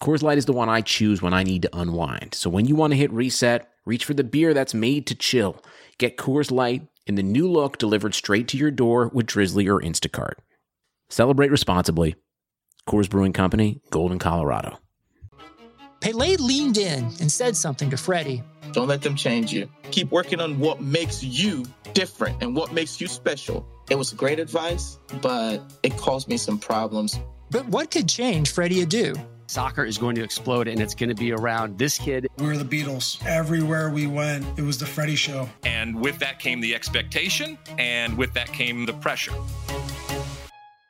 Coors Light is the one I choose when I need to unwind. So when you want to hit reset, reach for the beer that's made to chill. Get Coors Light in the new look delivered straight to your door with Drizzly or Instacart. Celebrate responsibly. Coors Brewing Company, Golden, Colorado. Pele leaned in and said something to Freddie. Don't let them change you. Keep working on what makes you different and what makes you special. It was great advice, but it caused me some problems. But what could change Freddie Adu? Soccer is going to explode, and it's going to be around this kid. We were the Beatles. Everywhere we went, it was the Freddie Show. And with that came the expectation, and with that came the pressure.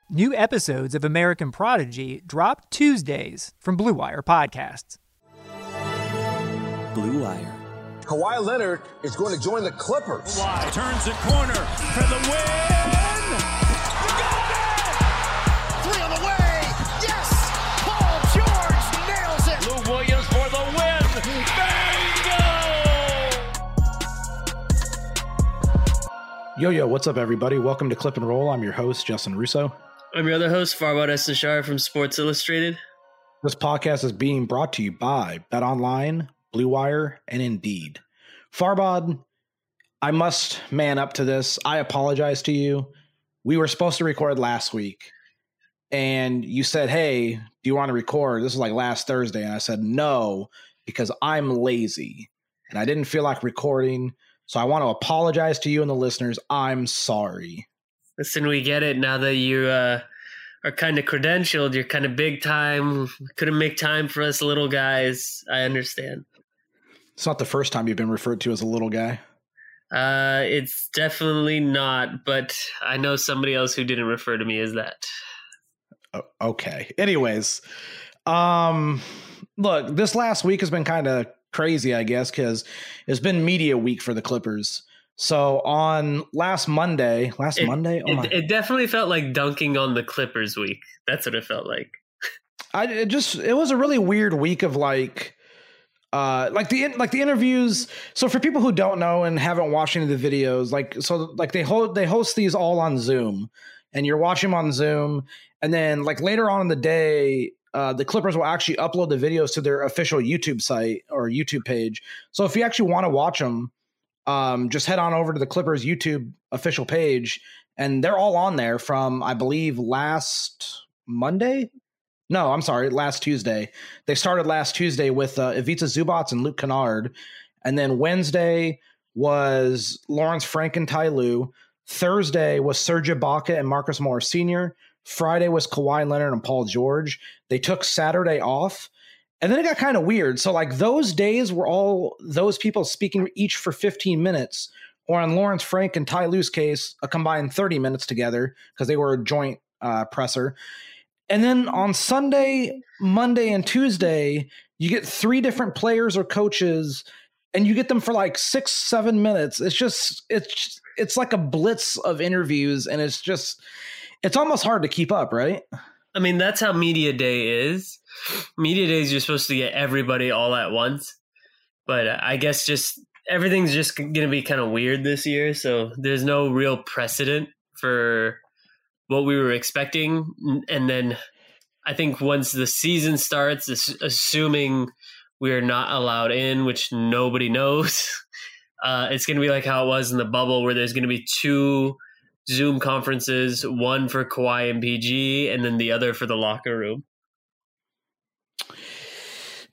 New episodes of American Prodigy drop Tuesdays from Blue Wire Podcasts. Blue Wire. Kawhi Leonard is going to join the Clippers. Kawhi turns the corner for the win. The Golden! Three on the way. Yes! Paul George nails it. Lou Williams for the win. Bingo! Yo, what's up, everybody? Welcome to Clip and Roll. I'm your host, Justin Russo. I'm your other host, Farbod SSR from Sports Illustrated. This podcast is being brought to you by Bet Online, Blue Wire, and Indeed. Farbod, I must man up to this. I apologize to you. We were supposed to record last week, and you said, hey, do you want to record? This was like last Thursday, and I said no, because I'm lazy, and I didn't feel like recording, so I want to apologize to you and the listeners. I'm sorry. Listen, we get it now that you are kind of credentialed. You're kind of big time. Couldn't make time for us little guys. I understand. It's not the first time you've been referred to as a little guy. It's definitely not, but I know somebody else who didn't refer to me as that. Okay. Anyways, look, this last week has been kind of crazy, I guess, because it's been media week for the Clippers. So on last Monday, it definitely felt like dunking on the Clippers week. That's what it felt like. It was a really weird week of like the interviews. So for people who don't know and haven't watched any of the videos, they host these all on Zoom, and you're watching them on Zoom. And then like later on in the day, the Clippers will actually upload the videos to their official YouTube site or YouTube page. So if you actually want to watch them, just head on over to the Clippers YouTube official page, and they're all on there from, I believe, last Tuesday. They started last Tuesday with Ivica Zubac and Luke Kennard. And then Wednesday was Lawrence Frank and Ty Lue. Thursday was Serge Ibaka and Marcus Morris Sr. Friday was Kawhi Leonard and Paul George. They took Saturday off. And then it got kind of weird. So like those days were all those people speaking each for 15 minutes, or on Lawrence Frank and Ty Lue's case, a combined 30 minutes together because they were a joint presser. And then on Sunday, Monday, and Tuesday, you get three different players or coaches, and you get them for like 6-7 minutes. It's like a blitz of interviews, and it's almost hard to keep up, right? I mean, that's how media day is. Media days, you're supposed to get everybody all at once, but I guess just everything's just going to be kind of weird this year. So there's no real precedent for what we were expecting. And then I think once the season starts, assuming we're not allowed in, which nobody knows, it's going to be like how it was in the bubble, where there's going to be two Zoom conferences, one for Kawhi and PG, and then the other for the locker room.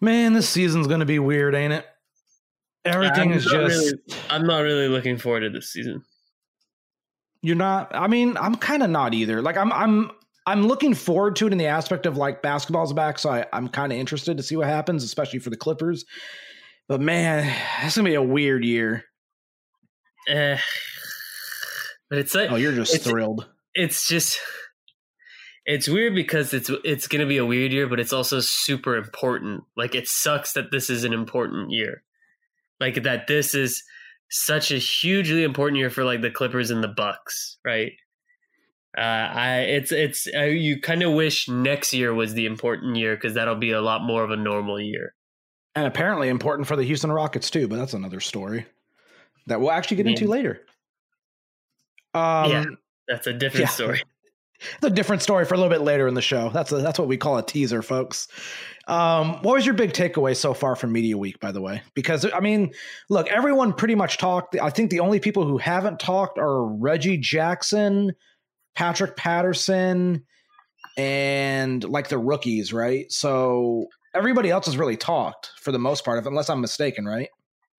Man, this season's going to be weird, ain't it? I'm not really looking forward to this season. You're not? I mean, I'm kind of not either. Like I'm looking forward to it in the aspect of like basketball's back. So I'm kind of interested to see what happens, especially for the Clippers. But man, it's going to be a weird year. But it's like, oh, you're just thrilled. It's weird because it's going to be a weird year, but it's also super important. Like, it sucks that this is an important year. Like that this is such a hugely important year for like the Clippers and the Bucks, right? You kind of wish next year was the important year because that'll be a lot more of a normal year. And apparently important for the Houston Rockets too, but that's another story that we'll actually get into later. That's a different story. It's a different story for a little bit later in the show. That's what we call a teaser, folks. What was your big takeaway so far from Media Week, by the way? Because, I mean, look, everyone pretty much talked. I think the only people who haven't talked are Reggie Jackson, Patrick Patterson, and like the rookies, right? So everybody else has really talked for the most part, unless I'm mistaken, right?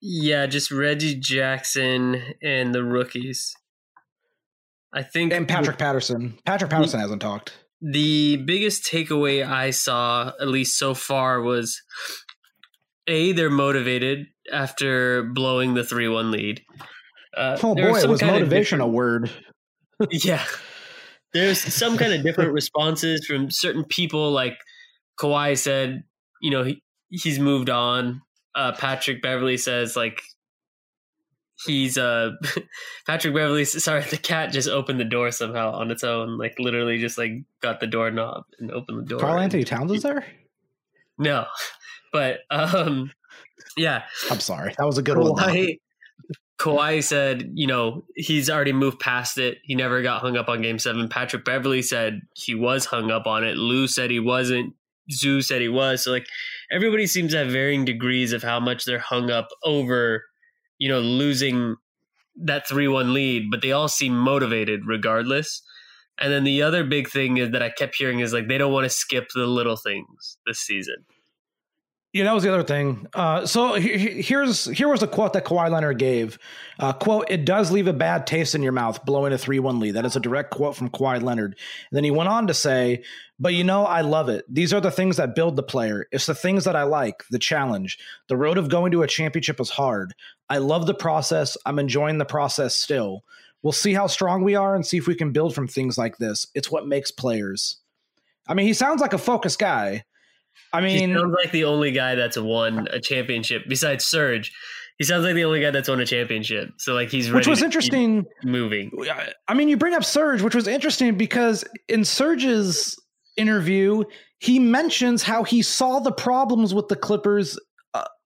Yeah, just Reggie Jackson and the rookies. I think, and Patrick Patterson hasn't talked. The biggest takeaway I saw, at least so far, was A, they're motivated after blowing the 3-1 lead. Oh boy, was motivation a word? Yeah. There's some kind of different responses from certain people. Like Kawhi said, you know, he's moved on. Patrick Beverly says, like, Patrick Beverly. Sorry, the cat just opened the door somehow on its own. Like literally, just like got the doorknob and opened the door. Karl-Anthony Towns is there? No, but yeah. I'm sorry, that was a good one. Kawhi said, you know, he's already moved past it. He never got hung up on Game 7. Patrick Beverly said he was hung up on it. Lou said he wasn't. Zoo said he was. So like everybody seems to have varying degrees of how much they're hung up over, you know, losing that 3-1 lead, but they all seem motivated regardless. And then the other big thing is that I kept hearing is like, they don't want to skip the little things this season. Yeah, that was the other thing. So here was a quote that Kawhi Leonard gave. Quote, "It does leave a bad taste in your mouth, blowing a 3-1 lead." That is a direct quote from Kawhi Leonard. And then he went on to say, "But you know, I love it. These are the things that build the player. It's the things that I like, the challenge. The road of going to a championship is hard. I love the process. I'm enjoying the process still. We'll see how strong we are and see if we can build from things like this. It's what makes players." I mean, he sounds like a focused guy. I mean, he sounds like the only guy that's won a championship besides Serge. He sounds like the only guy that's won a championship. So like he's ready, which was to interesting. Keep moving. I mean, you bring up Serge, which was interesting because in Serge's interview, he mentions how he saw the problems with the Clippers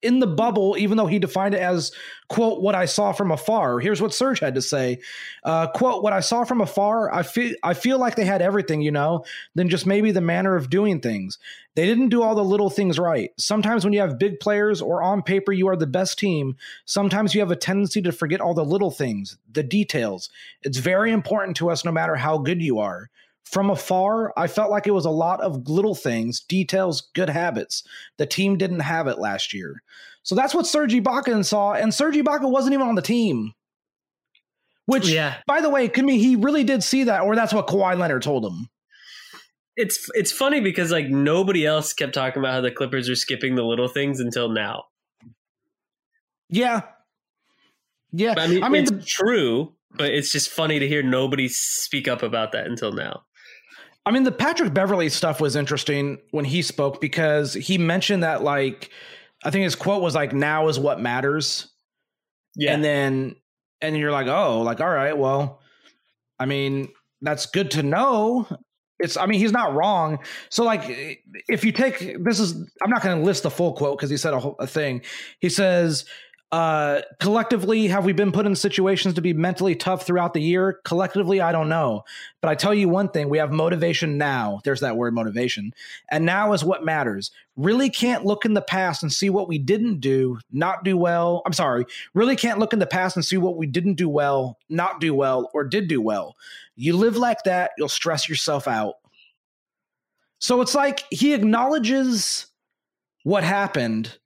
in the bubble, even though he defined it as, quote, "what I saw from afar." Here's what Serge had to say. Quote, "What I saw from afar, I feel like they had everything, you know, then just maybe the manner of doing things. They didn't do all the little things right. Sometimes when you have big players or on paper you are the best team, sometimes you have a tendency to forget all the little things, the details. It's very important to us no matter how good you are. From afar, I felt like it was a lot of little things, details, good habits. The team didn't have it last year." So that's what Serge Ibaka saw, and Serge Ibaka wasn't even on the team. Which, by the way, could mean he really did see that, or that's what Kawhi Leonard told him. It's funny because like nobody else kept talking about how the Clippers are skipping the little things until now. Yeah. But I mean it's true, but it's just funny to hear nobody speak up about that until now. I mean, the Patrick Beverly stuff was interesting when he spoke because he mentioned that, like, I think his quote was like, "now is what matters." Yeah. And you're like, oh, like, all right, well, I mean, that's good to know. I mean, he's not wrong. So like, if you take, I'm not going to list the full quote because he said a thing. He says, "Collectively, have we been put in situations to be mentally tough throughout the year? Collectively, I don't know. But I tell you one thing, we have motivation now." There's that word, motivation. "And now is what matters. Really can't look in the past and see what we didn't do, not do well. I'm sorry. Really can't look in the past and see what we didn't do well, not do well, or did do well. You live like that, you'll stress yourself out." So it's like he acknowledges what happened,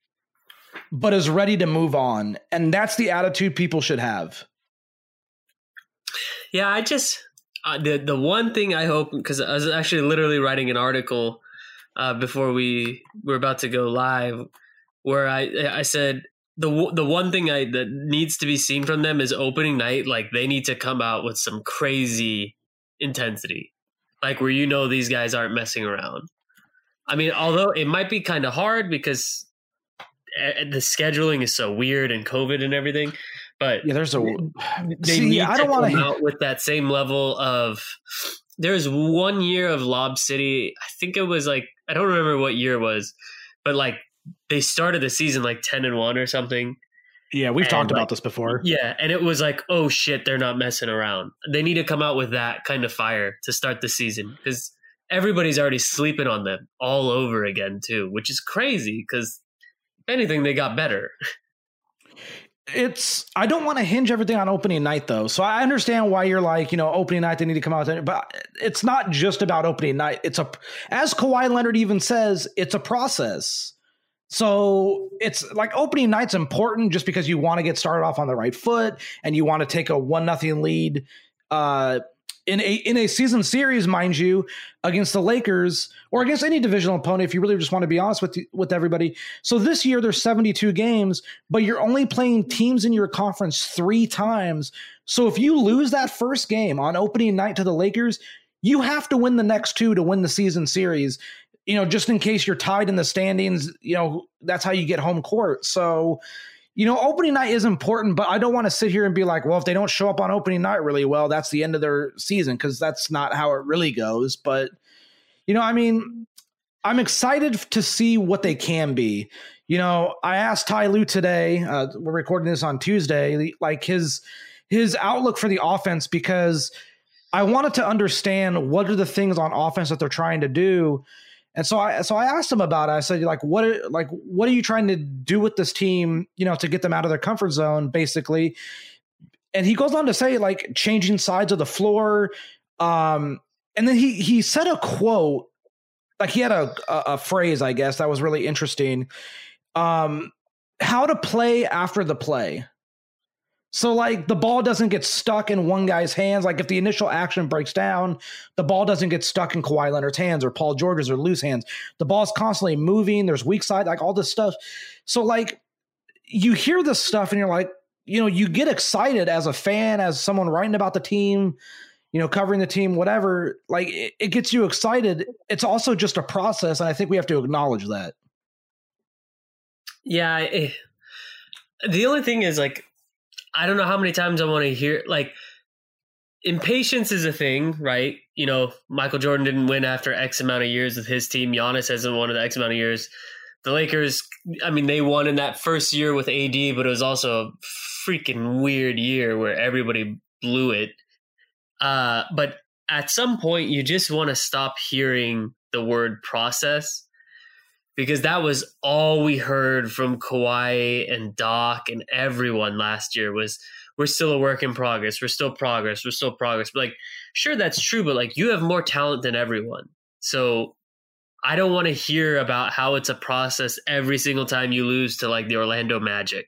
but is ready to move on. And that's the attitude people should have. Yeah, I just, the one thing I hope, because I was actually literally writing an article before we were about to go live, where I said the one thing that needs to be seen from them is opening night. Like they need to come out with some crazy intensity, like where, you know, these guys aren't messing around. I mean, although it might be kind of hard because the scheduling is so weird and COVID and everything. But yeah, there's a I don't want to come out with that same level of. There was 1 year of Lob City. I think it was like, I don't remember what year it was, but like they started the season like 10-1 or something. Yeah, we've talked about this before. Yeah, and it was like, oh shit, they're not messing around. They need to come out with that kind of fire to start the season because everybody's already sleeping on them all over again too, which is crazy because if anything, they got better. It's, I don't want to hinge everything on opening night though. So I understand why you're like, you know, opening night, they need to come out with it, but it's not just about opening night. It's a, as Kawhi Leonard even says, it's a process. So it's like opening night's important just because you want to get started off on the right foot and you want to take a 1-0 lead, in a season series, mind you, against the Lakers or against any divisional opponent, if you really just want to be honest with everybody. So this year there's 72 games, but you're only playing teams in your conference 3 times. So if you lose that first game on opening night to the Lakers, you have to win the next 2 to win the season series, you know, just in case you're tied in the standings, you know, that's how you get home court. So, you know, opening night is important, but I don't want to sit here and be like, well, if they don't show up on opening night really well, that's the end of their season, because that's not how it really goes. But, you know, I mean, I'm excited to see what they can be. You know, I asked Ty Lue today, we're recording this on Tuesday, like his outlook for the offense, because I wanted to understand what are the things on offense that they're trying to do. And so I asked him about it. I said, what are you trying to do with this team, you know, to get them out of their comfort zone, basically? And he goes on to say, like, changing sides of the floor. And then he said a quote, like he had a phrase, I guess, that was really interesting. How to play after the play. So, like, the ball doesn't get stuck in one guy's hands. Like, if the initial action breaks down, the ball doesn't get stuck in Kawhi Leonard's hands or Paul George's or Lou's hands. The ball's constantly moving. There's weak side, like, all this stuff. So, like, you hear this stuff and you're like, you know, you get excited as a fan, as someone writing about the team, you know, covering the team, whatever. Like, it gets you excited. It's also just a process, and I think we have to acknowledge that. Yeah. The only thing is, like, I don't know how many times I want to hear, like, impatience is a thing, right? You know, Michael Jordan didn't win after X amount of years with his team. Giannis hasn't won in X amount of years. The Lakers, I mean, they won in that first year with AD, but it was also a freaking weird year where everybody blew it. But at some point, you just want to stop hearing the word process, because that was all we heard from Kawhi and Doc and everyone last year was, we're still a work in progress. We're still progress. We're still progress. But, like, sure, that's true. But, like, you have more talent than everyone. So I don't want to hear about how it's a process every single time you lose to, like, the Orlando Magic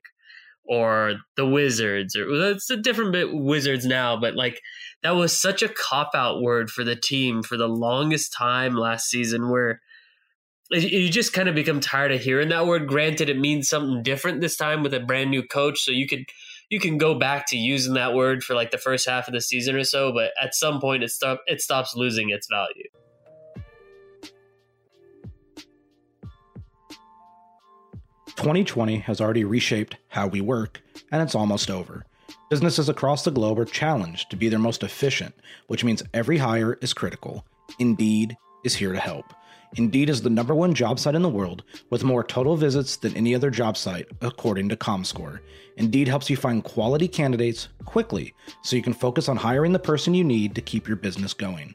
or the Wizards, or that's a different bit Wizards now. But, like, that was such a cop out word for the team for the longest time last season, where you just kind of become tired of hearing that word. Granted, it means something different this time with a brand new coach. So you can go back to using that word for, like, the first half of the season or so. But at some point it stops losing its value. "2020 has already reshaped how we work, and it's almost over. Businesses across the globe are challenged to be their most efficient, which means every hire is critical. Indeed is here to help. Indeed is the #1 job site in the world with more total visits than any other job site, according to Comscore. Indeed helps you find quality candidates quickly so you can focus on hiring the person you need to keep your business going.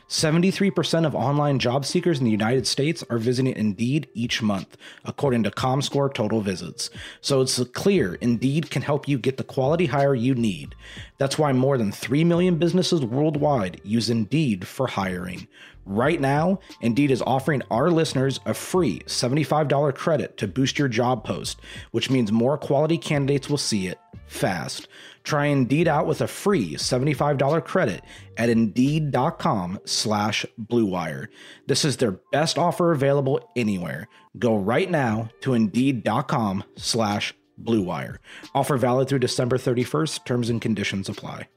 73% of online job seekers in the United States are visiting Indeed each month, according to Comscore Total Visits. So it's clear Indeed can help you get the quality hire you need. That's why more than 3 million businesses worldwide use Indeed for hiring. Right now, Indeed is offering our listeners a free $75 credit to boost your job post, which means more quality candidates will see it fast. Try Indeed out with a free $75 credit at Indeed.com/BlueWire. This is their best offer available anywhere. Go right now to Indeed.com/BlueWire. Offer valid through December 31st. Terms and conditions apply.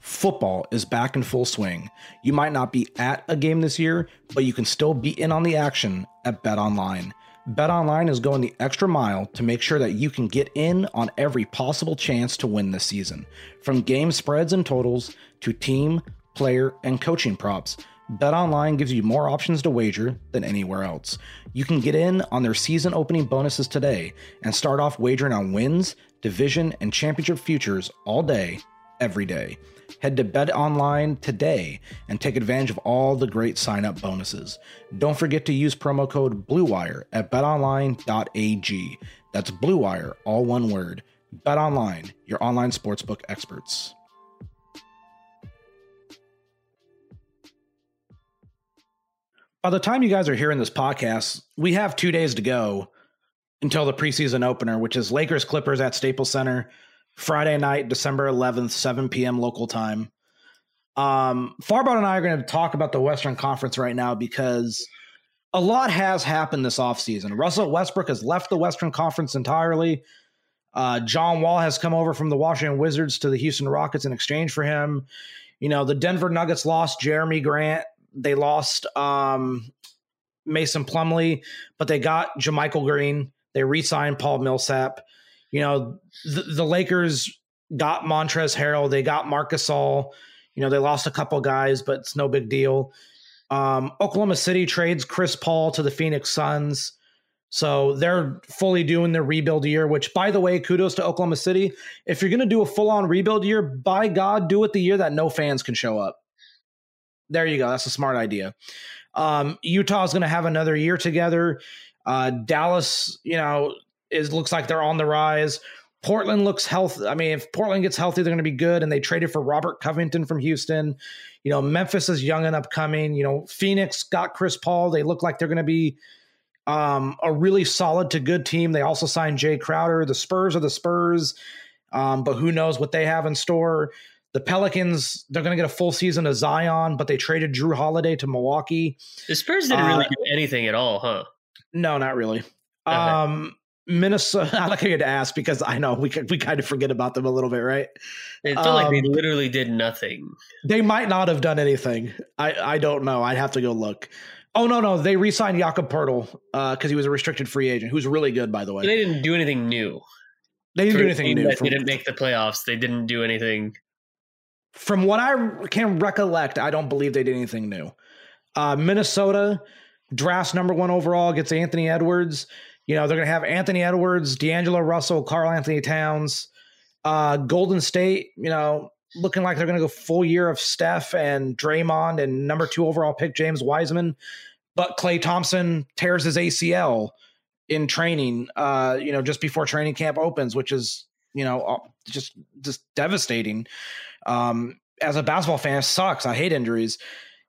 Football is back in full swing. You might not be at a game this year, but you can still be in on the action at Bet Online. Bet Online is going the extra mile to make sure that you can get in on every possible chance to win this season. From game spreads and totals to team, player, and coaching props, Bet Online gives you more options to wager than anywhere else. You can get in on their season opening bonuses today and start off wagering on wins, division, and championship futures all day, every day. Head to Bet Online today and take advantage of all the great sign-up bonuses. Don't forget to use promo code BlueWire at betonline.ag. That's BlueWire, all one word. Bet Online, your online sportsbook experts. By the time you guys are hearing this podcast, we have 2 days to go until the preseason opener, which is Lakers Clippers at Staples Center, Friday night, December 11th, 7 p.m. local time. Farbod and I are going to talk about the Western Conference right now because a lot has happened this offseason. Russell Westbrook has left the Western Conference entirely. John Wall has come over from the Washington Wizards to the Houston Rockets in exchange for him. You know, the Denver Nuggets lost Jeremy Grant. They lost Mason Plumlee, but they got Jermichael Green. They re-signed Paul Millsap. You know, the Lakers got Montrezl Harrell. They got Marc Gasol. You know, they lost a couple guys, but it's no big deal. Oklahoma City trades Chris Paul to the Phoenix Suns. So they're fully doing their rebuild year, which, by the way, kudos to Oklahoma City. If you're going to do a full-on rebuild year, by God, do it the year that no fans can show up. There you go. That's a smart idea. Utah's going to have another year together. Dallas, you know, it looks like they're on the rise. Portland looks healthy. I mean, if Portland gets healthy, they're going to be good. And they traded for Robert Covington from Houston. You know, Memphis is young and upcoming. You know, Phoenix got Chris Paul. They look like they're going to be a really solid to good team. They also signed Jay Crowder. The Spurs are the Spurs, but who knows what they have in store. The Pelicans, they're going to get a full season of Zion, but they traded Drew Holiday to Milwaukee. The Spurs didn't really do anything at all, huh? No, not really. Okay. Minnesota, I like how you had to ask because I know we kind of forget about them a little bit, right? It felt like they literally did nothing. They might not have done anything. I don't know. I'd have to go look. Oh, no. They re-signed Jakob Poeltl because he was a restricted free agent, who's really good, by the way. They didn't do anything new. They didn't do anything new. They didn't make the playoffs. They didn't do anything. From what I can recollect, I don't believe they did anything new. Minnesota drafts #1 overall, gets Anthony Edwards. You know, they're going to have Anthony Edwards, D'Angelo Russell, Karl-Anthony Towns, Golden State, you know, looking like they're going to go full year of Steph and Draymond and #2 overall pick James Wiseman. But Klay Thompson tears his ACL in training, you know, just before training camp opens, which is, you know, just devastating. As a basketball fan, it sucks. I hate injuries.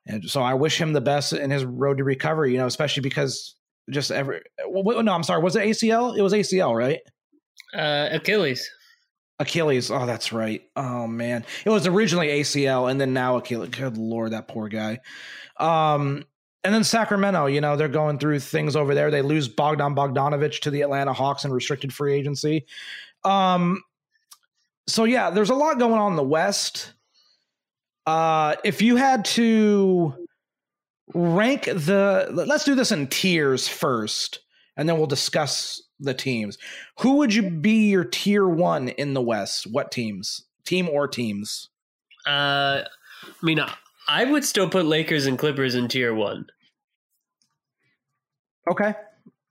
And so I wish him the best in his road to recovery, you know, especially because Was it ACL? It was ACL, right? Achilles. Oh, that's right. Oh man, it was originally ACL and then now Achilles. Good Lord, that poor guy. And then Sacramento, you know, they're going through things over there. They lose Bogdan Bogdanović to the Atlanta Hawks in restricted free agency. So yeah, there's a lot going on in the West. If you had to rank let's do this in tiers first, and then we'll discuss the teams. Who would you be your tier 1 in the West? What teams? Team or teams? I mean, I would still put Lakers and Clippers in tier 1. Okay.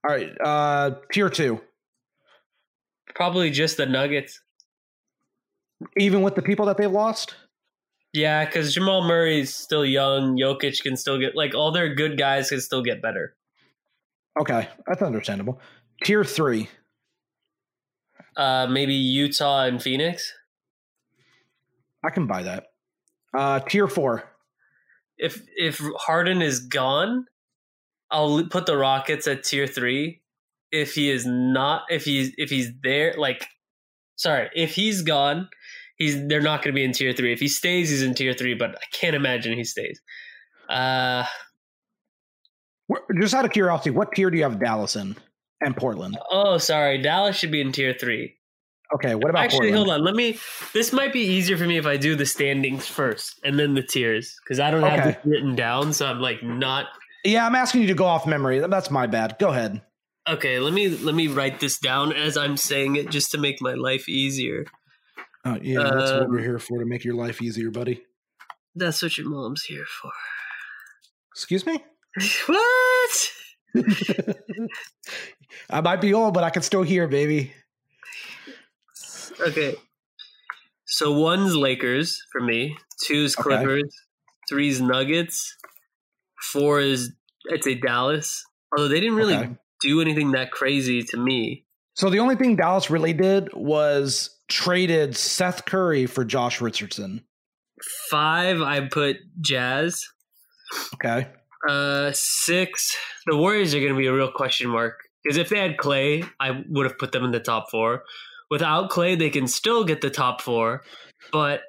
All right. Tier 2. Probably just the Nuggets. Even with the people that they've lost? Yeah, because Jamal Murray's still young. Jokic can still get, like, all their good guys can still get better. Okay, that's understandable. Tier 3. Maybe Utah and Phoenix. I can buy that. Tier 4. If Harden is gone, I'll put the Rockets at tier 3. If he is not, if he's there, like, sorry, if he's gone, they're not going to be in tier 3. If he stays, he's in tier 3, but I can't imagine he stays. Just out of curiosity, what tier do you have Dallas in and Portland? Oh, sorry. Dallas should be in tier 3. Okay, what about Portland? Actually, hold on. This might be easier for me if I do the standings first and then the tiers, because I don't have this written down, so I'm like not. Yeah, I'm asking you to go off memory. That's my bad. Go ahead. Okay, let me write this down as I'm saying it just to make my life easier. Oh, yeah, that's what we're here for, to make your life easier, buddy. That's what your mom's here for. Excuse me? What? I might be old, but I can still hear, baby. Okay. So 1's Lakers for me. 2's Clippers. Okay. 3's Nuggets. 4 is, I'd say, Dallas. Although they didn't really do anything that crazy to me. So the only thing Dallas really did was traded Seth Curry for Josh Richardson. 5, I put Jazz. Okay. 6, the Warriors are going to be a real question mark, because if they had Clay, I would have put them in the top 4. Without Clay, they can still get the top 4, but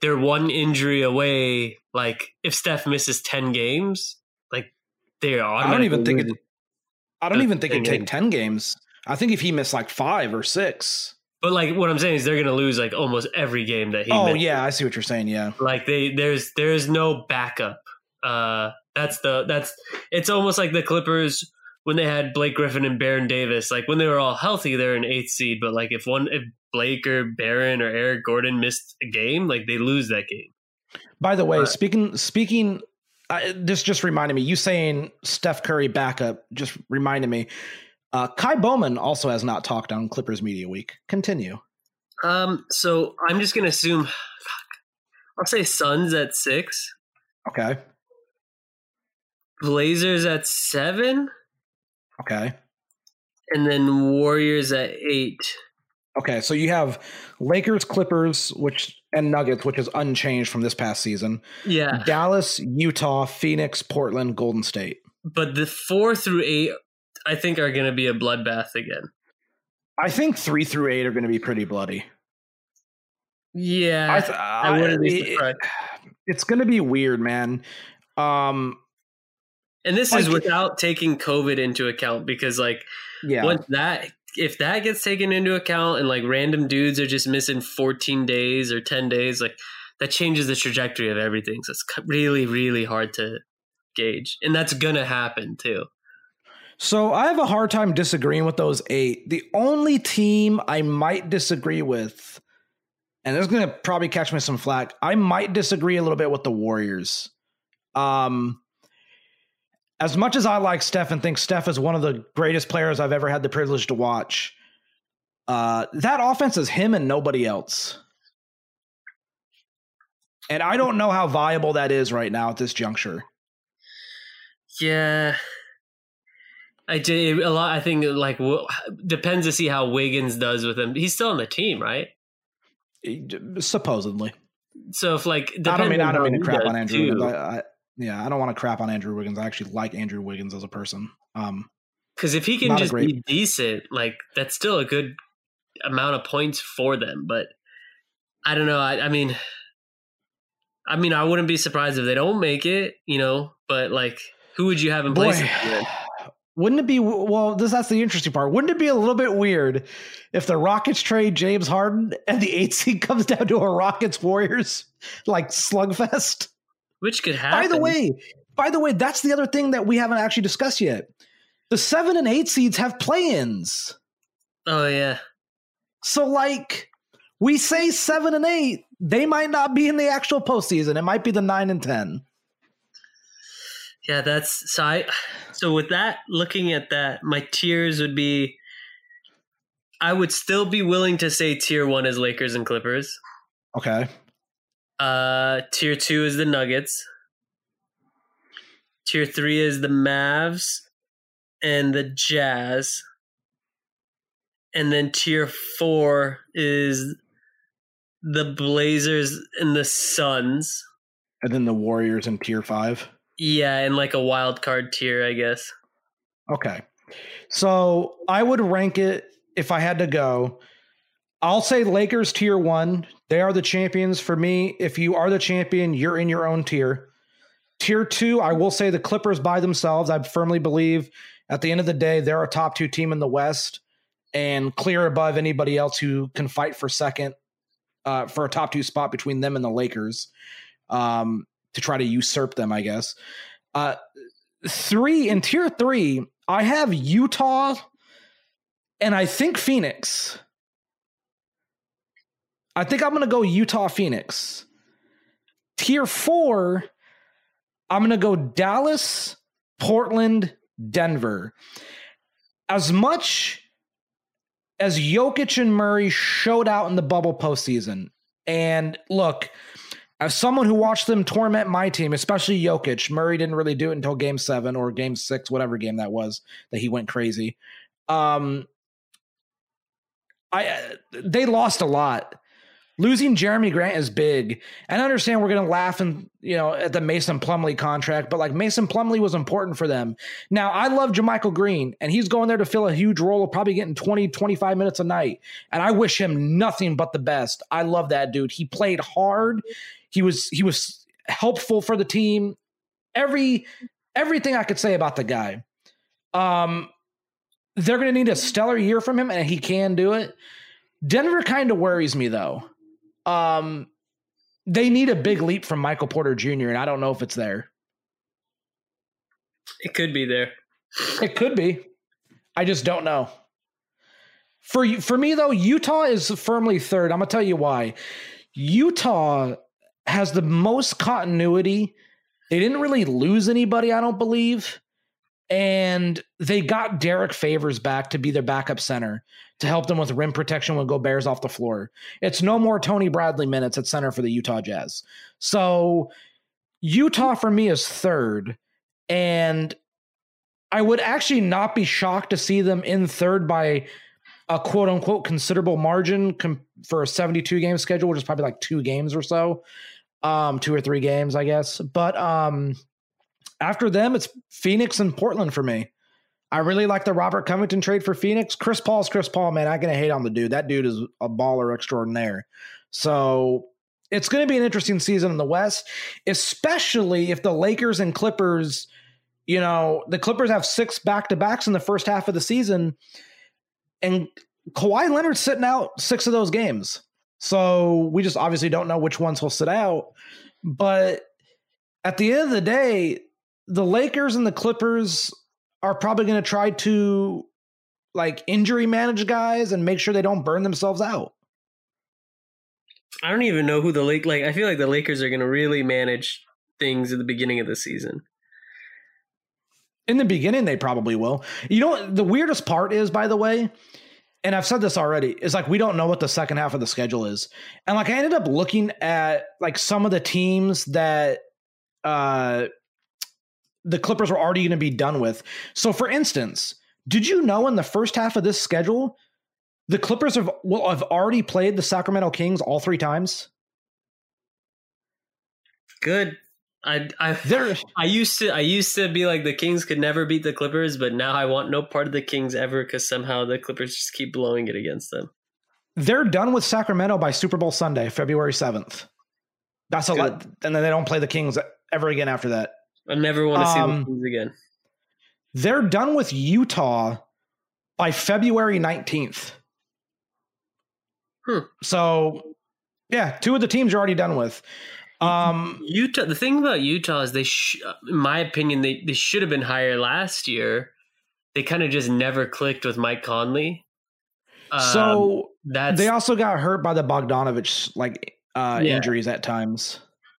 they're one injury away. Like, if Steph misses 10 games, like, they're automatically. I don't even think it'd take 10 games. I think if he missed like 5 or 6. But like what I'm saying is they're going to lose like almost every game that he missed. Oh yeah, I see what you're saying, yeah. Like there's no backup. It's almost like the Clippers when they had Blake Griffin and Baron Davis. Like when they were all healthy, they're an 8th seed, but like if Blake or Baron or Eric Gordon missed a game, like they lose that game. By the way, speaking this just reminded me, you saying Steph Curry backup just reminded me. Kai Bowman also has not talked on Clippers Media Week. Continue. So I'm just going to assume, I'll say Suns at 6. Okay. Blazers at 7. Okay. And then Warriors at 8. Okay, so you have Lakers, Clippers, and Nuggets, which is unchanged from this past season. Yeah. Dallas, Utah, Phoenix, Portland, Golden State. But the 4 through 8, I think, are going to be a bloodbath again. I think 3 through 8 are going to be pretty bloody. Yeah, I wouldn't be surprised. It's going to be weird, man. And this is without taking COVID into account, because, like, if that gets taken into account and like random dudes are just missing 14 days or 10 days, like that changes the trajectory of everything. So it's really, really hard to gauge, and that's going to happen too. So I have a hard time disagreeing with those 8. The only team I might disagree with, and this is going to probably catch me some flack, I might disagree a little bit with the Warriors. As much as I like Steph and think Steph is one of the greatest players I've ever had the privilege to watch, that offense is him and nobody else. And I don't know how viable that is right now at this juncture. Yeah. I did a lot. I think like depends to see how Wiggins does with him. He's still on the team, right? Supposedly. So if like I don't mean to crap on Andrew Wiggins. I don't want to crap on Andrew Wiggins. I actually like Andrew Wiggins as a person. Because if he can just be decent, like that's still a good amount of points for them. But I don't know. I mean, I wouldn't be surprised if they don't make it. You know, but like, who would you have in place? Wouldn't it be, that's the interesting part. Wouldn't it be a little bit weird if the Rockets trade James Harden and the 8th seed comes down to a Rockets Warriors like slugfest? Which could happen. By the way, that's the other thing that we haven't actually discussed yet. The 7 and 8 seeds have play-ins. Oh yeah. So like we say 7 and 8, they might not be in the actual postseason. It might be the 9 and 10. Yeah, that's so with that, looking at that, my tiers would be, I would still be willing to say tier 1 is Lakers and Clippers. Okay. Tier 2 is the Nuggets. Tier 3 is the Mavs and the Jazz. And then Tier 4 is the Blazers and the Suns. And then the Warriors in Tier 5? Yeah, and like a wild card tier, I guess. Okay. So I would rank it, if I had to go, I'll say Lakers Tier 1. They are the champions for me. If you are the champion, you're in your own tier. Tier 2, I will say the Clippers by themselves. I firmly believe at the end of the day, they're a top 2 team in the West and clear above anybody else who can fight for second, for a top 2 spot between them and the Lakers, to try to usurp them, I guess. In Tier 3, I have Utah and I think Phoenix. I think I'm going to go Utah, Phoenix. Tier 4, I'm going to go Dallas, Portland, Denver. As much as Jokic and Murray showed out in the bubble postseason, and look, as someone who watched them torment my team, especially Jokic, Murray didn't really do it until game 7 or game 6, whatever game that was, that he went crazy. They lost a lot. Losing Jeremy Grant is big. And I understand we're going to laugh and, you know, at the Mason Plumlee contract, but like Mason Plumlee was important for them. Now, I love Jermichael Green, and he's going there to fill a huge role of probably getting 20, 25 minutes a night. And I wish him nothing but the best. I love that dude. He played hard. He was helpful for the team. Everything I could say about the guy. They're going to need a stellar year from him, and he can do it. Denver kind of worries me, though. They need a big leap from Michael Porter Jr., and I don't know if it's there. It could be there. It could be. I just don't know. For me, though, Utah is firmly third. I'm going to tell you why. Utah has the most continuity. They didn't really lose anybody, I don't believe. And they got Derek Favors back to be their backup center to help them with rim protection when Gobert's off the floor. It's no more Tony Bradley minutes at center for the Utah Jazz. So Utah for me is third. And I would actually not be shocked to see them in third by a quote unquote considerable margin for a 72 game schedule, which is probably like 2 games or so, 2 or 3 games, I guess. But, after them, it's Phoenix and Portland for me. I really like the Robert Covington trade for Phoenix. Chris Paul's Chris Paul, man. I'm going to hate on the dude. That dude is a baller extraordinaire. So it's going to be an interesting season in the West, especially if the Lakers and Clippers, you know, the Clippers have 6 back-to-backs in the first half of the season, and Kawhi Leonard's sitting out 6 of those games. So we just obviously don't know which ones he'll sit out. But at the end of the day, the Lakers and the Clippers are probably going to try to like injury manage guys and make sure they don't burn themselves out. I don't even know who the I feel like the Lakers are going to really manage things at the beginning of the season. In the beginning, they probably will. You know what the weirdest part is, by the way, and I've said this already, is like, we don't know what the second half of the schedule is. And like, I ended up looking at like some of the teams that, the Clippers were already going to be done with. So for instance, did you know in the first half of this schedule, the Clippers have already played the Sacramento Kings all 3 times? Good. I used to be like the Kings could never beat the Clippers, but now I want no part of the Kings ever because somehow the Clippers just keep blowing it against them. They're done with Sacramento by Super Bowl Sunday, February 7th. That's a lot. And then they don't play the Kings ever again after that. I never want to see them lose again. They're done with Utah by February 19th. So, yeah, 2 of the teams are already done with. Utah. The thing about Utah is in my opinion, they should have been higher last year. They kind of just never clicked with Mike Conley. They also got hurt by the Bogdanovich injuries at times.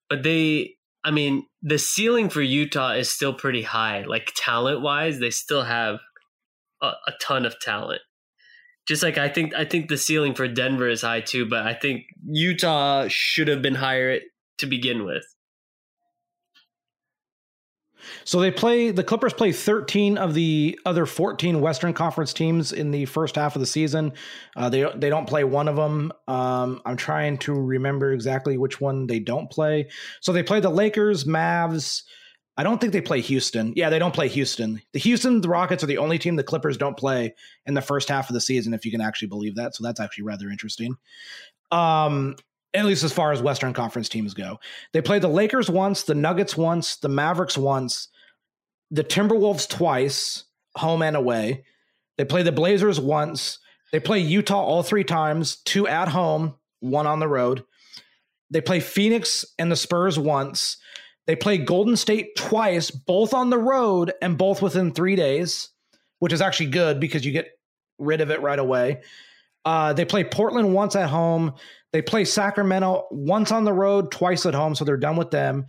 But the ceiling for Utah is still pretty high. Like talent-wise, they still have a ton of talent. Just like I think the ceiling for Denver is high too, but I think Utah should have been higher to begin with. So the Clippers play 13 of the other 14 Western Conference teams in the first half of the season. They don't play one of them. I'm trying to remember exactly which one they don't play. So they play the Lakers, Mavs. I don't think they play Houston. Yeah, they don't play Houston. The Rockets are the only team the Clippers don't play in the first half of the season, if you can actually believe that. So that's actually rather interesting. At least as far as Western Conference teams go. They played the Lakers once, the Nuggets once, the Mavericks once, the Timberwolves twice, home and away. They play the Blazers once. They play Utah all three times, two at home, one on the road. They play Phoenix and the Spurs once. They play Golden State twice, both on the road and both within 3 days, which is actually good because you get rid of it right away. They play Portland once at home. They play Sacramento once on the road, twice at home, so they're done with them.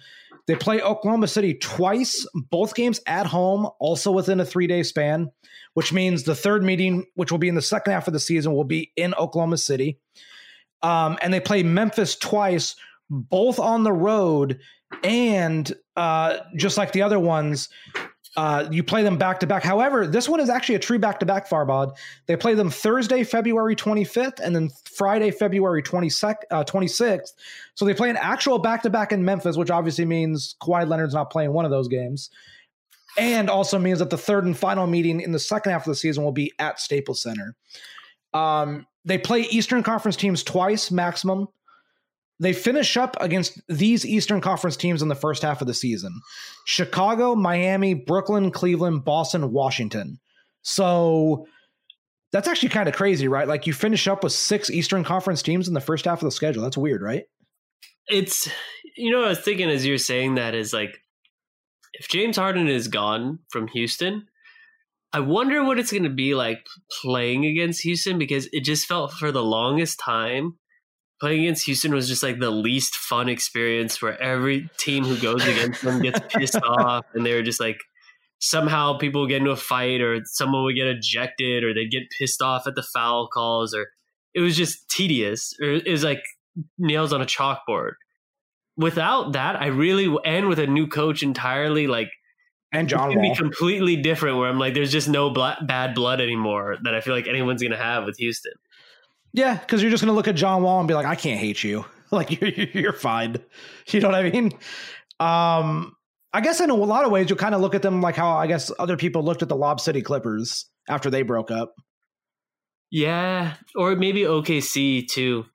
They play Oklahoma City twice, both games at home, also within a 3-day span, which means the third meeting, which will be in the second half of the season, will be in Oklahoma City. And they play Memphis twice, both on the road, and just like the other ones, you play them back-to-back. However, this one is actually a true back-to-back, Farbod. They play them Thursday, February 25th, and then Friday, February 26th. So they play an actual back-to-back in Memphis, which obviously means Kawhi Leonard's not playing one of those games. And also means that the third and final meeting in the second half of the season will be at Staples Center. They play Eastern Conference teams twice, maximum. They finish up against these Eastern Conference teams in the first half of the season: Chicago, Miami, Brooklyn, Cleveland, Boston, Washington. So that's actually kind of crazy, right? Like, you finish up with 6 Eastern Conference teams in the first half of the schedule. That's weird, right? It's, you know, what I was thinking as you're saying that is, like, if James Harden is gone from Houston, I wonder what it's going to be like playing against Houston, because it just felt for the longest time playing against Houston was just like the least fun experience, where every team who goes against them gets pissed off, and they were just like, somehow people get into a fight, or someone would get ejected, or they'd get pissed off at the foul calls, or it was just tedious, or it was like nails on a chalkboard. Without that, I really, and with a new coach entirely, like, and John Wall, be completely different, where I'm like, there's just no bad blood anymore that I feel like anyone's going to have with Houston. Yeah, because you're just going to look at John Wall and be like, I can't hate you. Like, you're fine. You know what I mean? I guess in a lot of ways, you'll kind of look at them like how, I guess, other people looked at the Lob City Clippers after they broke up. Yeah, or maybe OKC too.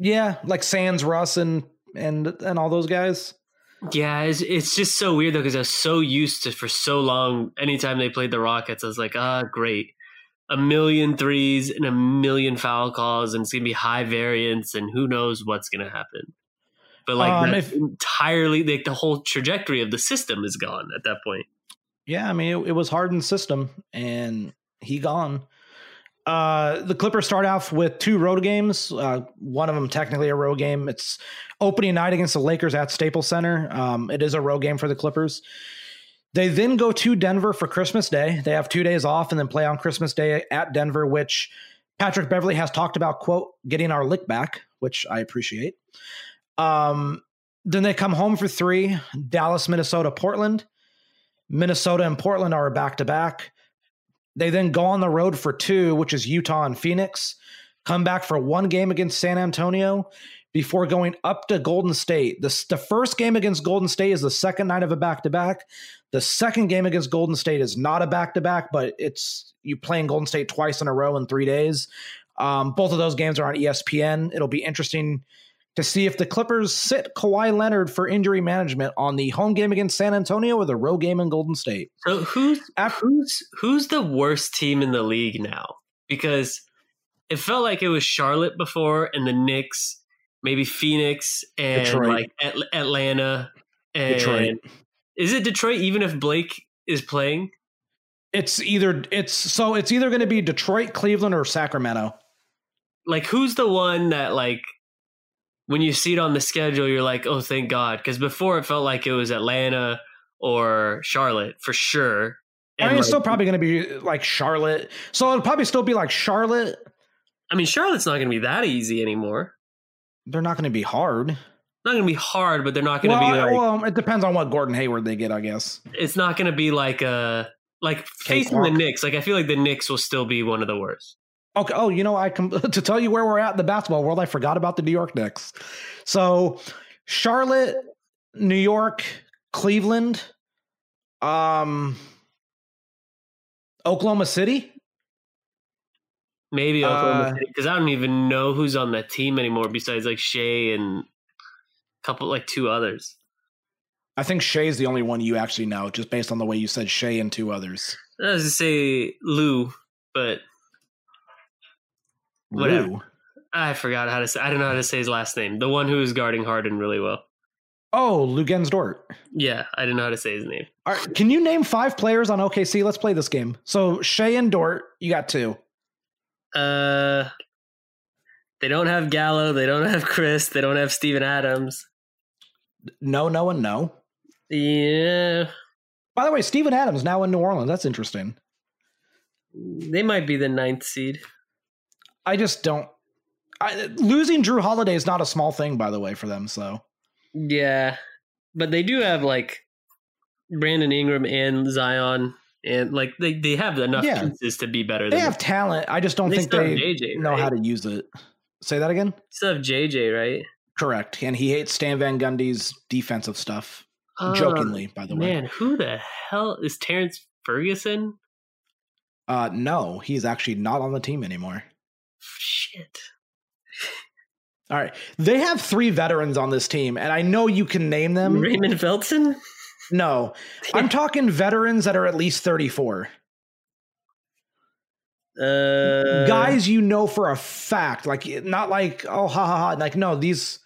Yeah, like Sans Russ and all those guys. Yeah, it's just so weird, though, because I was so used to, for so long, anytime they played the Rockets, I was like, great. A million threes and a million foul calls, and it's going to be high variance, and who knows what's going to happen. But like entirely, like, the whole trajectory of the system is gone at that point. Yeah. I mean, it was Harden's system, and he gone. The Clippers start off with 2 road games. One of them technically a road game. It's opening night against the Lakers at Staples Center. It is a road game for the Clippers. They then go to Denver for Christmas Day. They have 2 days off and then play on Christmas Day at Denver, which Patrick Beverley has talked about, quote, getting our lick back, which I appreciate. Then they come home for 3, Dallas, Minnesota, Portland. Minnesota and Portland are back-to-back. They then go on the road for 2, which is Utah and Phoenix. Come back for 1 game against San Antonio before going up to Golden State. The first game against Golden State is the second night of a back-to-back. The second game against Golden State is not a back-to-back, but it's you playing Golden State twice in a row in 3 days. Both of those games are on ESPN. It'll be interesting to see if the Clippers sit Kawhi Leonard for injury management on the home game against San Antonio or the road game in Golden State. So who's the worst team in the league now? Because it felt like it was Charlotte before, and the Knicks, maybe Phoenix, and Detroit. Like Atlanta and Detroit. Is it Detroit even if Blake is playing? It's either going to be Detroit, Cleveland, or Sacramento. Like, who's the one that, like, when you see it on the schedule, you're like, oh, thank God. Because before it felt like it was Atlanta or Charlotte for sure. And I mean, it's still probably going to be like Charlotte. So it'll probably still be like Charlotte. I mean, Charlotte's not going to be that easy anymore. They're not going to be hard. not going to be hard, but they're not going to be like... Well, it depends on what Gordon Hayward they get, I guess. It's not going to be like a... Like, facing the Knicks, like, I feel like the Knicks will still be one of the worst. Okay. Oh, you know, to tell you where we're at in the basketball world, I forgot about the New York Knicks. So, Charlotte, New York, Cleveland, Oklahoma City. Maybe Oklahoma City, because I don't even know who's on that team anymore besides, like, Shea and two others. I think Shea's the only one you actually know, just based on the way you said Shea and two others. I was going to say Lue, but whatever. Lue? I forgot how to say. I don't know how to say his last name. The one who is guarding Harden really well. Oh, Lou Dort. Yeah, I didn't know how to say his name. All right, can you name five players on OKC? Let's play this game. So Shea and Dort, you got two. They don't have Gallo. They don't have Chris. They don't have Steven Adams. No, and no. Yeah. By the way, Steven Adams now in New Orleans. That's interesting. They might be the 9th seed. I just don't. Losing Drew Holiday is not a small thing, by the way, for them. So. Yeah, but they do have like Brandon Ingram and Zion, and like they have enough pieces to be better. They have talent. I just don't think they know how to use it. Say that again. Still have JJ, right? Correct. And he hates Stan Van Gundy's defensive stuff. Jokingly, by the way. Man, who the hell is Terrence Ferguson? No, he's actually not on the team anymore. Shit. All right. They have three veterans on this team, and I know you can name them. Raymond Felton? No. I'm talking veterans that are at least 34. Guys you know for a fact. Like, not like, oh, ha, ha, ha. Like, no, these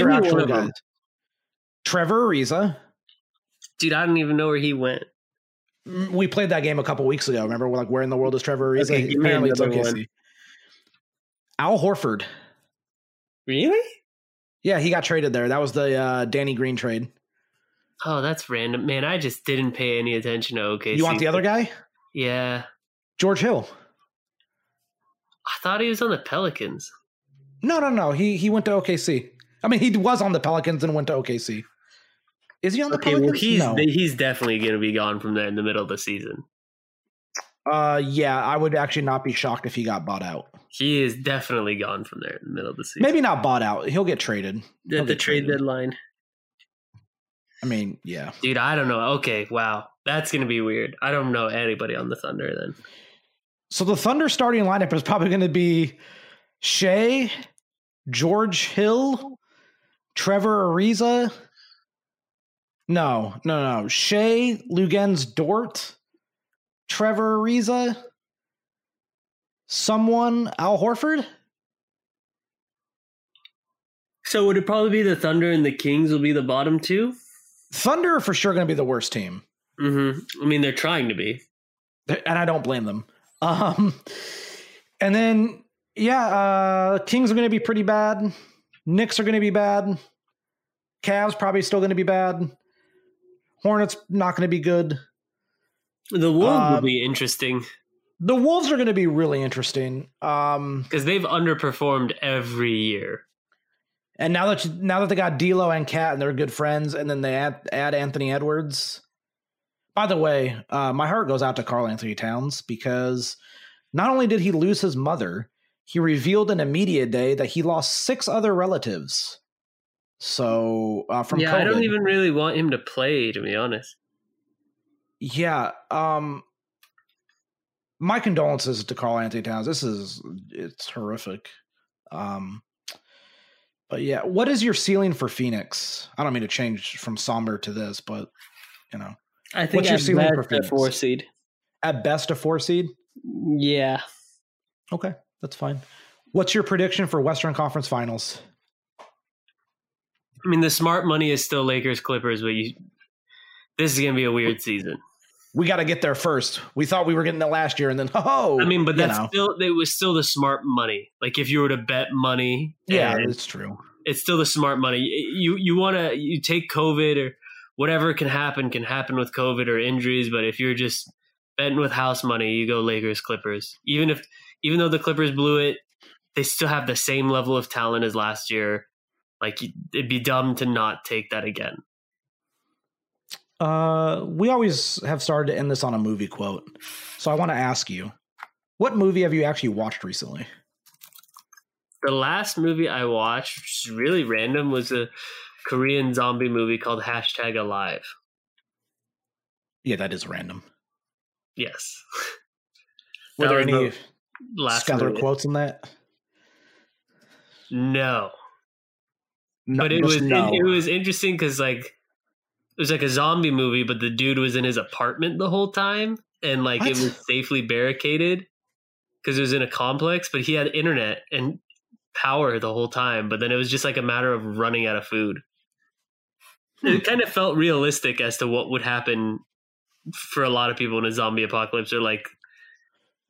are actual guys. Trevor Ariza. Dude, I don't even know where he went. We played that game a couple weeks ago. Remember, we're like, where in the world is Trevor Ariza? Okay, apparently it's OKC. Al Horford. Really? Yeah, he got traded there. That was the Danny Green trade. Oh, that's random. Man, I just didn't pay any attention to OKC. You want the other guy? Yeah. George Hill. I thought he was on the Pelicans. No. He went to OKC. I mean, he was on the Pelicans and went to OKC. Is he on the Pelicans? Well, he's definitely going to be gone from there in the middle of the season. Yeah, I would actually not be shocked if he got bought out. He is definitely gone from there in the middle of the season. Maybe not bought out. He'll get traded. At the trade deadline. I mean, yeah. Dude, I don't know. Okay, wow. That's going to be weird. I don't know anybody on the Thunder then. So the Thunder starting lineup is probably going to be Shea, George Hill, Trevor Ariza. No. Shea, Lugens Dort, Trevor Ariza, Al Horford. So would it probably be the Thunder and the Kings will be the bottom two? Thunder are for sure going to be the worst team. Mm-hmm. I mean, they're trying to be. And I don't blame them. And then, Kings are going to be pretty bad. Knicks are going to be bad. Cavs probably still going to be bad. Hornets not going to be good. The Wolves will be interesting. The Wolves are going to be really interesting. Because they've underperformed every year. And now that they got D'Lo and Cat and they're good friends, and then they add Anthony Edwards. By the way, my heart goes out to Karl-Anthony Towns because not only did he lose his mother, he revealed in a media day that he lost 6 other relatives. So from COVID. I don't even really want him to play, to be honest. Yeah, my condolences to Karl-Anthony Towns. It's horrific. But yeah, what is your ceiling for Phoenix? I don't mean to change from somber to this, but you know. I think at best a 4 seed. At best a 4 seed? Yeah. Okay, that's fine. What's your prediction for Western Conference Finals? I mean, the smart money is still Lakers, Clippers, but this is going to be a weird season. We got to get there first. We thought we were getting there last year, and then, I mean, but that's it was still the smart money. Like, if you were to bet money. Yeah, it's true. It's still the smart money. You take COVID or whatever can happen with COVID or injuries. But if you're just betting with house money, you go Lakers, Clippers. Even though the Clippers blew it, they still have the same level of talent as last year. Like, it'd be dumb to not take that again. We always have started to end this on a movie quote. So I want to ask you, what movie have you actually watched recently? The last movie I watched, which is really random, was a Korean zombie movie called #Alive. Yeah, that is random. Yes. Were there any stellar quotes in that? No. But it was interesting because, like, it was like a zombie movie, but the dude was in his apartment the whole time, and like it was safely barricaded because it was in a complex, but he had internet and power the whole time. But then it was just like a matter of running out of food. It kind of felt realistic as to what would happen for a lot of people in a zombie apocalypse, or like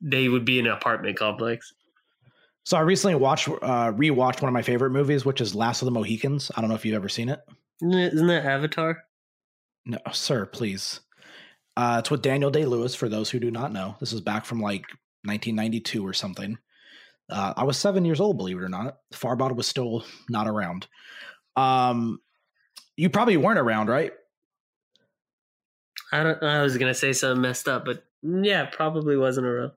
they would be in an apartment complex. So I recently rewatched one of my favorite movies, which is Last of the Mohicans. I don't know if you've ever seen it. Isn't that Avatar? No, sir, please. It's with Daniel Day-Lewis, for those who do not know. This is back from like 1992 or something. I was 7 years old, believe it or not. Farbod was still not around. You probably weren't around, right? I was going to say something messed up, but yeah, probably wasn't around.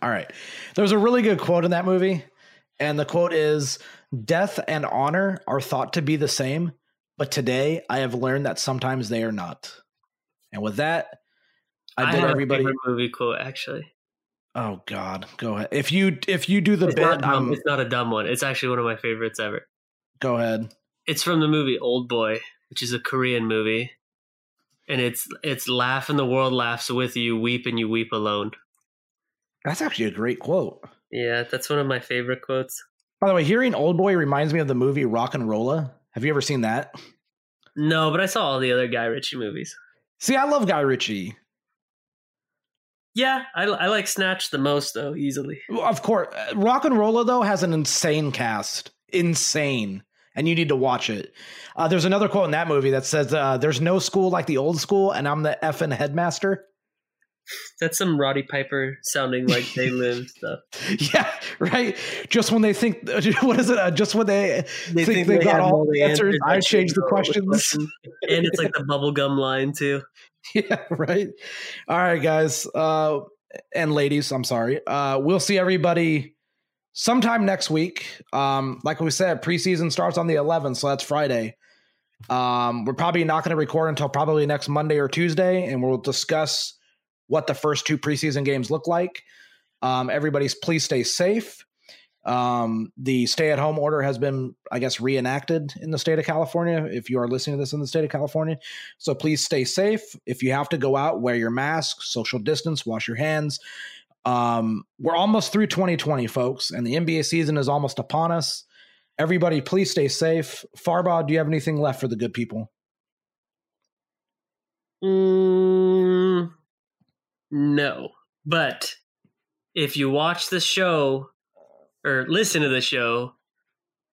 All right. There was a really good quote in that movie. And the quote is, "Death and honor are thought to be the same, but today I have learned that sometimes they are not." And with that, I did everybody. Favorite movie quote, actually. Oh God, go ahead. If you do the bit, it's not a dumb one. It's actually one of my favorites ever. Go ahead. It's from the movie Old Boy, which is a Korean movie, and it's "Laugh and the world laughs with you, weep and you weep alone." That's actually a great quote. Yeah, that's one of my favorite quotes. By the way, hearing Old Boy reminds me of the movie Rock and Rolla. Have you ever seen that? No, but I saw all the other Guy Ritchie movies. See, I love Guy Ritchie. Yeah, I like Snatch the most, though, easily. Of course. Rock and Rolla, though, has an insane cast. Insane. And you need to watch it. There's another quote in that movie that says, "There's no school like the old school, and I'm the effing headmaster." That's some Roddy Piper sounding like They Live stuff. Yeah, right. Just when they think, what is it? Just when they think they got all the answers, I change the questions. And it's like the bubblegum line too. Yeah, right. All right, guys and ladies, I'm sorry. We'll see everybody sometime next week. Like we said, preseason starts on the 11th, so that's Friday. We're probably not going to record until probably next Monday or Tuesday, and we'll discuss what the first two preseason games look like. Everybody's please stay safe. The stay-at-home order has been, I guess, reenacted in the state of California, if you are listening to this in the state of California. So please stay safe. If you have to go out, wear your mask, social distance, wash your hands. We're almost through 2020, folks, and the NBA season is almost upon us. Everybody, please stay safe. Farbod, do you have anything left for the good people? No, but if you watch the show or listen to the show,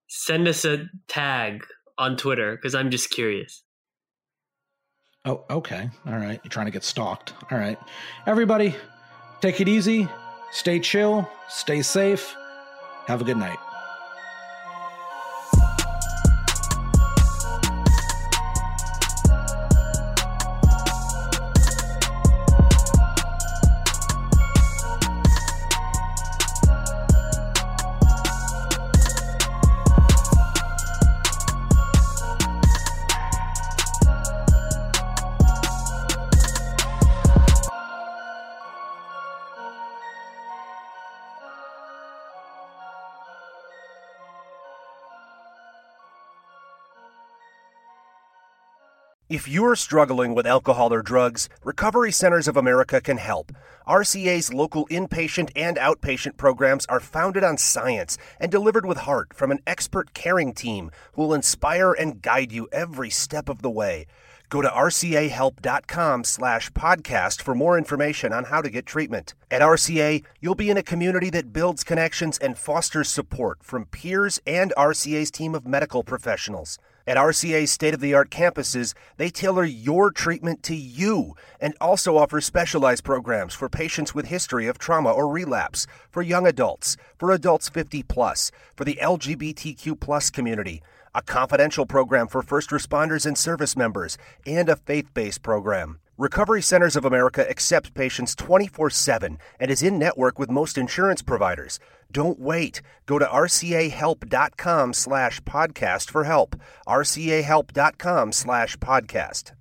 send us a tag on Twitter because I'm just curious. Oh, okay. All right. You're trying to get stalked. All right. Everybody, take it easy. Stay chill. Stay safe. Have a good night. If you're struggling with alcohol or drugs, Recovery Centers of America can help. RCA's local inpatient and outpatient programs are founded on science and delivered with heart from an expert caring team who will inspire and guide you every step of the way. Go to rcahelp.com/podcast for more information on how to get treatment. At RCA, you'll be in a community that builds connections and fosters support from peers and RCA's team of medical professionals. At RCA's state-of-the-art campuses, they tailor your treatment to you and also offer specialized programs for patients with history of trauma or relapse, for young adults, for adults 50+, for the LGBTQ+ community, a confidential program for first responders and service members, and a faith-based program. Recovery Centers of America accepts patients 24/7 and is in network with most insurance providers. Don't wait. Go to rcahelp.com/podcast for help. rcahelp.com/podcast.